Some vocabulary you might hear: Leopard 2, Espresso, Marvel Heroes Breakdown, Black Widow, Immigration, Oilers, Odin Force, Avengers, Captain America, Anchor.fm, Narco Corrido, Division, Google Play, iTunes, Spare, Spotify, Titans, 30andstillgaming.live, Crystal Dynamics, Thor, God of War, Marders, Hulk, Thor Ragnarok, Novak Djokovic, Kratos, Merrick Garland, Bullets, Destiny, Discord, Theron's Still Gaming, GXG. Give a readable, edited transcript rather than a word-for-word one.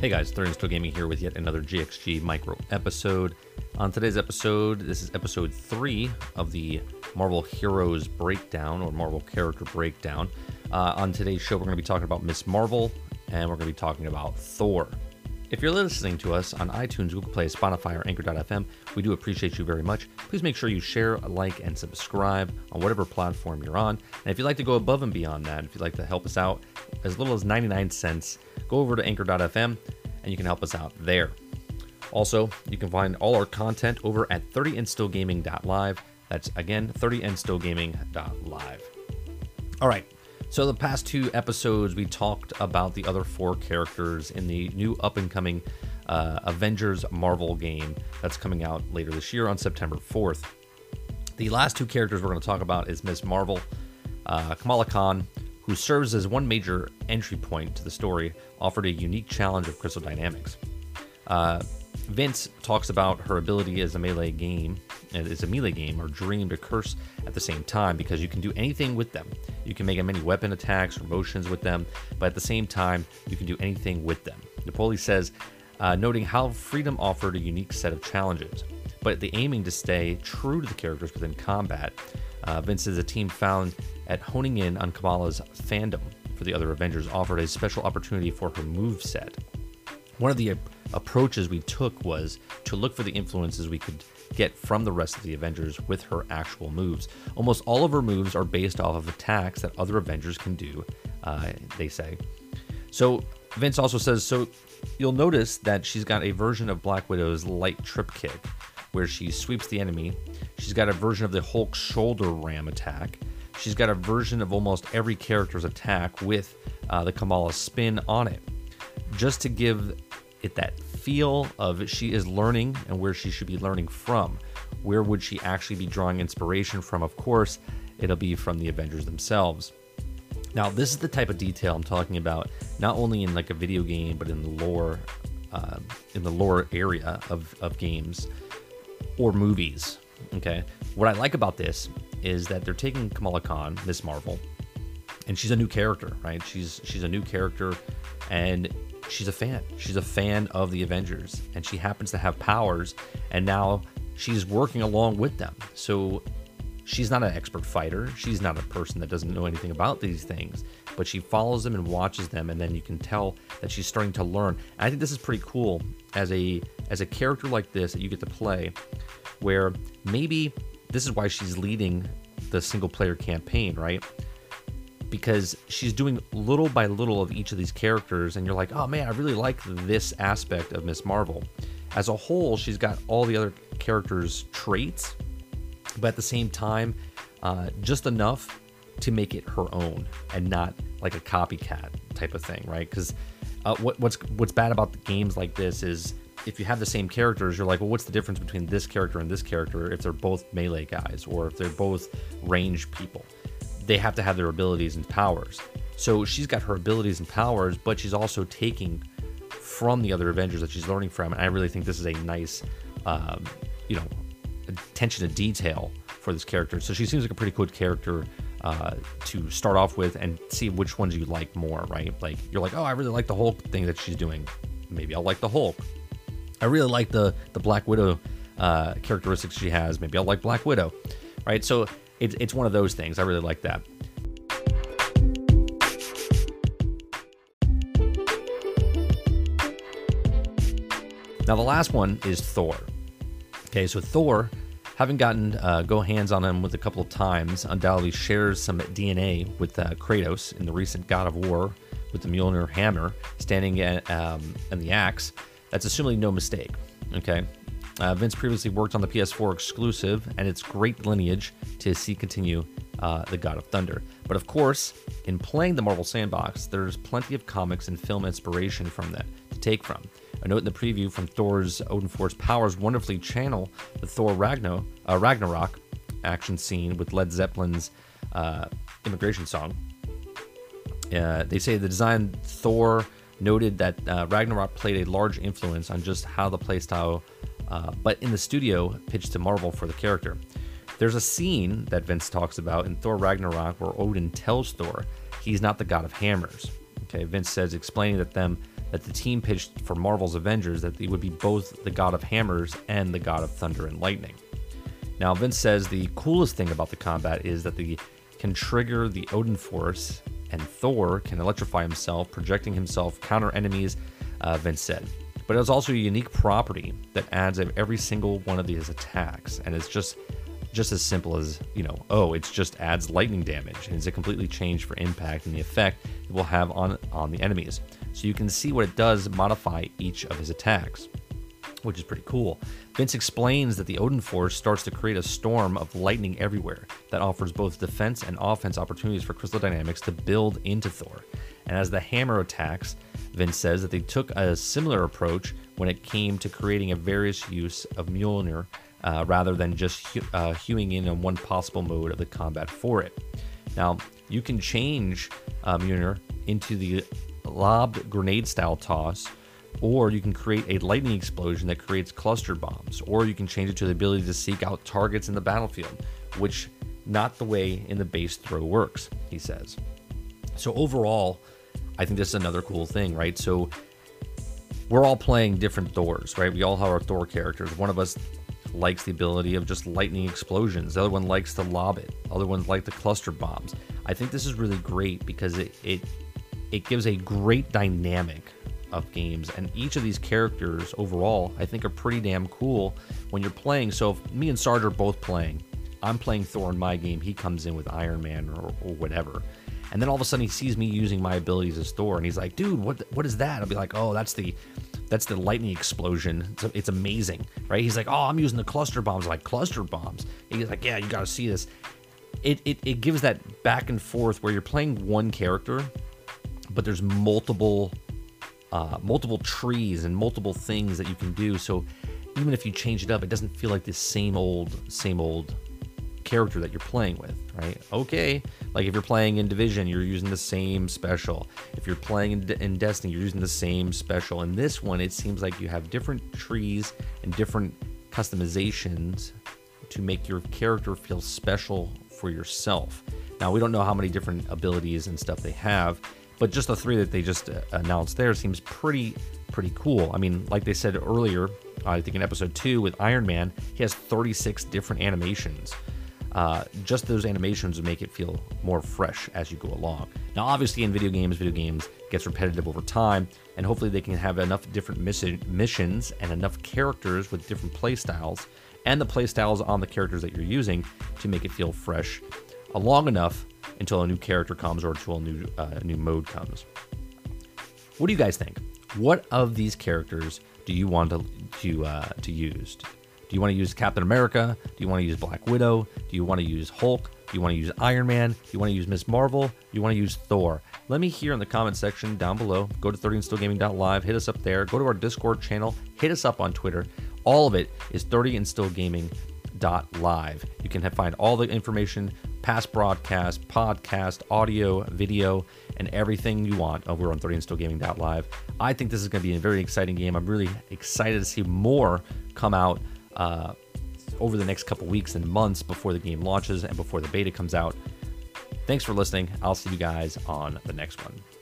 Hey guys, Theron's Still Gaming here with yet another GXG micro episode. On today's episode, this is episode 3 of the Marvel Heroes Breakdown, or Marvel Character Breakdown. On today's show, we're going to be talking about Ms. Marvel, and we're going to be talking about Thor. If you're listening to us on iTunes, Google Play, Spotify, or Anchor.fm, we do appreciate you very much. Please make sure you share, like, and subscribe on whatever platform you're on. And if you'd like to go above and beyond that, if you'd like to help us out as little as 99¢, go over to Anchor.fm, and you can help us out there. Also, you can find all our content over at 30andstillgaming.live. That's, again, 30andstillgaming.live. All right. So the past 2 episodes, we talked about the other 4 characters in the new up-and-coming Avengers Marvel game that's coming out later this year on September 4th. The last 2 characters we're going to talk about is Ms. Marvel, Kamala Khan, who serves as one major entry point to the story, offered a unique challenge of Crystal Dynamics. Vince talks about her ability as a melee game, or dream to curse at the same time, because you can do anything with them. You can make many weapon attacks or motions with them, but at the same time, you can do anything with them. Napoli says, noting how freedom offered a unique set of challenges, but the aiming to stay true to the characters within combat. Vince says the team found at honing in on Kamala's fandom for the other Avengers offered a special opportunity for her moveset. One of the approaches we took was to look for the influences we could get from the rest of the Avengers with her actual moves. Almost all of her moves are based off of attacks that other Avengers can do, they say. So Vince also says, so you'll notice that she's got a version of Black Widow's light trip kick, where she sweeps the enemy. She's got a version of the Hulk shoulder ram attack. She's got a version of almost every character's attack with the Kamala spin on it, just to give it that feel of she is learning and where she should be learning from. Where would she actually be drawing inspiration from? Of course, it'll be from the Avengers themselves. Now, this is the type of detail I'm talking about, not only in like a video game, but in the lore area of games or movies. Okay, what I like about this is that they're taking Kamala Khan, Ms. Marvel, and she's a new character, right? She's a new character, and she's a fan. She's a fan of the Avengers, and she happens to have powers, and now she's working along with them. So she's not an expert fighter. She's not a person that doesn't know anything about these things, but she follows them and watches them, and then you can tell that she's starting to learn. And I think this is pretty cool as a character like this that you get to play, where maybe this is why she's leading the single-player campaign, right? Because she's doing little by little of each of these characters, and you're like, oh man, I really like this aspect of Ms. Marvel. As a whole, she's got all the other characters' traits, but at the same time, just enough to make it her own and not like a copycat type of thing, right? Because what's bad about the games like this is if you have the same characters, you're like, well, what's the difference between this character and this character if they're both melee guys or if they're both range people? They have to have their abilities and powers. So she's got her abilities and powers, but she's also taking from the other Avengers that she's learning from. And I really think this is a nice, attention to detail for this character. So she seems like a pretty cool character to start off with and see which ones you like more, right? Like you're like, oh, I really like the Hulk thing that she's doing. Maybe I'll like the Hulk. I really like the Black Widow characteristics she has. Maybe I'll like Black Widow, right? So it's one of those things. I really like that. Now, the last one is Thor. Okay, so Thor, having gotten go hands on him with a couple of times, undoubtedly shares some DNA with Kratos in the recent God of War with the Mjolnir hammer standing and the axe. That's assuming no mistake, okay? Vince previously worked on the PS4 exclusive, and it's great lineage to see continue the God of Thunder. But of course, in playing the Marvel Sandbox, there's plenty of comics and film inspiration from that to take from. A note in the preview from Thor's Odin Force powers wonderfully channel the Thor Ragnarok action scene with Led Zeppelin's Immigration song. They say the design Thor noted that Ragnarok played a large influence on just how the playstyle, but in the studio, pitched to Marvel for the character. There's a scene that Vince talks about in Thor Ragnarok where Odin tells Thor he's not the god of hammers. Okay, Vince says, explaining that them that the team pitched for Marvel's Avengers that they would be both the God of Hammers and the God of Thunder and Lightning. Now, Vince says the coolest thing about the combat is that they can trigger the Odin Force and Thor can electrify himself, projecting himself, counter enemies, Vince said. But it has also a unique property that adds of every single one of these attacks, and it's just as simple as, you know, oh, it just adds lightning damage, and it's a completely change for impact and the effect it will have on the enemies. So you can see what it does modify each of his attacks, which is pretty cool. Vince explains that the Odin Force starts to create a storm of lightning everywhere that offers both defense and offense opportunities for Crystal Dynamics to build into Thor. And as the hammer attacks, Vince says that they took a similar approach when it came to creating a various use of Mjolnir, rather than just hewing in on one possible mode of the combat for it. Now, you can change Mjolnir into the lobbed grenade-style toss, or you can create a lightning explosion that creates cluster bombs, or you can change it to the ability to seek out targets in the battlefield, which not the way in the base throw works, he says. So overall, I think this is another cool thing, right? So we're all playing different Thors, right? We all have our Thor characters. One of us likes the ability of just lightning explosions. The other one likes to lob it. Other ones like the cluster bombs. I think this is really great because it gives a great dynamic of games, and each of these characters overall I think are pretty damn cool when you're playing. So if me and Sarge are both playing, I'm playing Thor in my game, he comes in with Iron Man or whatever, and then all of a sudden he sees me using my abilities as Thor and he's like, dude, what is that? I'll be like, oh, that's the lightning explosion. It's amazing, right? He's like, oh, I'm using the cluster bombs. I'm like, cluster bombs? And he's like, yeah, you gotta see this. It gives that back and forth where you're playing one character, but there's multiple trees and multiple things that you can do. So even if you change it up, it doesn't feel like the same old character that you're playing with, right? Okay, like if you're playing in Division, you're using the same special. If you're playing in Destiny, you're using the same special. In this one, it seems like you have different trees and different customizations to make your character feel special for yourself. Now, we don't know how many different abilities and stuff they have, but just the three that they just announced there seems pretty cool. I mean, like they said earlier, I think in episode 2 with Iron Man, he has 36 different animations. Just those animations would make it feel more fresh as you go along. Now, obviously in video games gets repetitive over time, and hopefully they can have enough different missions and enough characters with different play styles and the play styles on the characters that you're using to make it feel fresh long enough until a new character comes or until a new mode comes. What do you guys think? What of these characters do you want to use? Do you want to use Captain America? Do you want to use Black Widow? Do you want to use Hulk? Do you want to use Iron Man? Do you want to use Ms. Marvel? Do you want to use Thor? Let me hear in the comment section down below. Go to 30andstillgaming.live, hit us up there. Go to our Discord channel, hit us up on Twitter. All of it is 30andstillgaming.live. You can find all the information, past broadcast, podcast, audio, video, and everything you want over on 30andstillgaming.live. I think this is going to be a very exciting game. I'm really excited to see more come out over the next couple weeks and months before the game launches and before the beta comes out. Thanks for listening. I'll see you guys on the next one.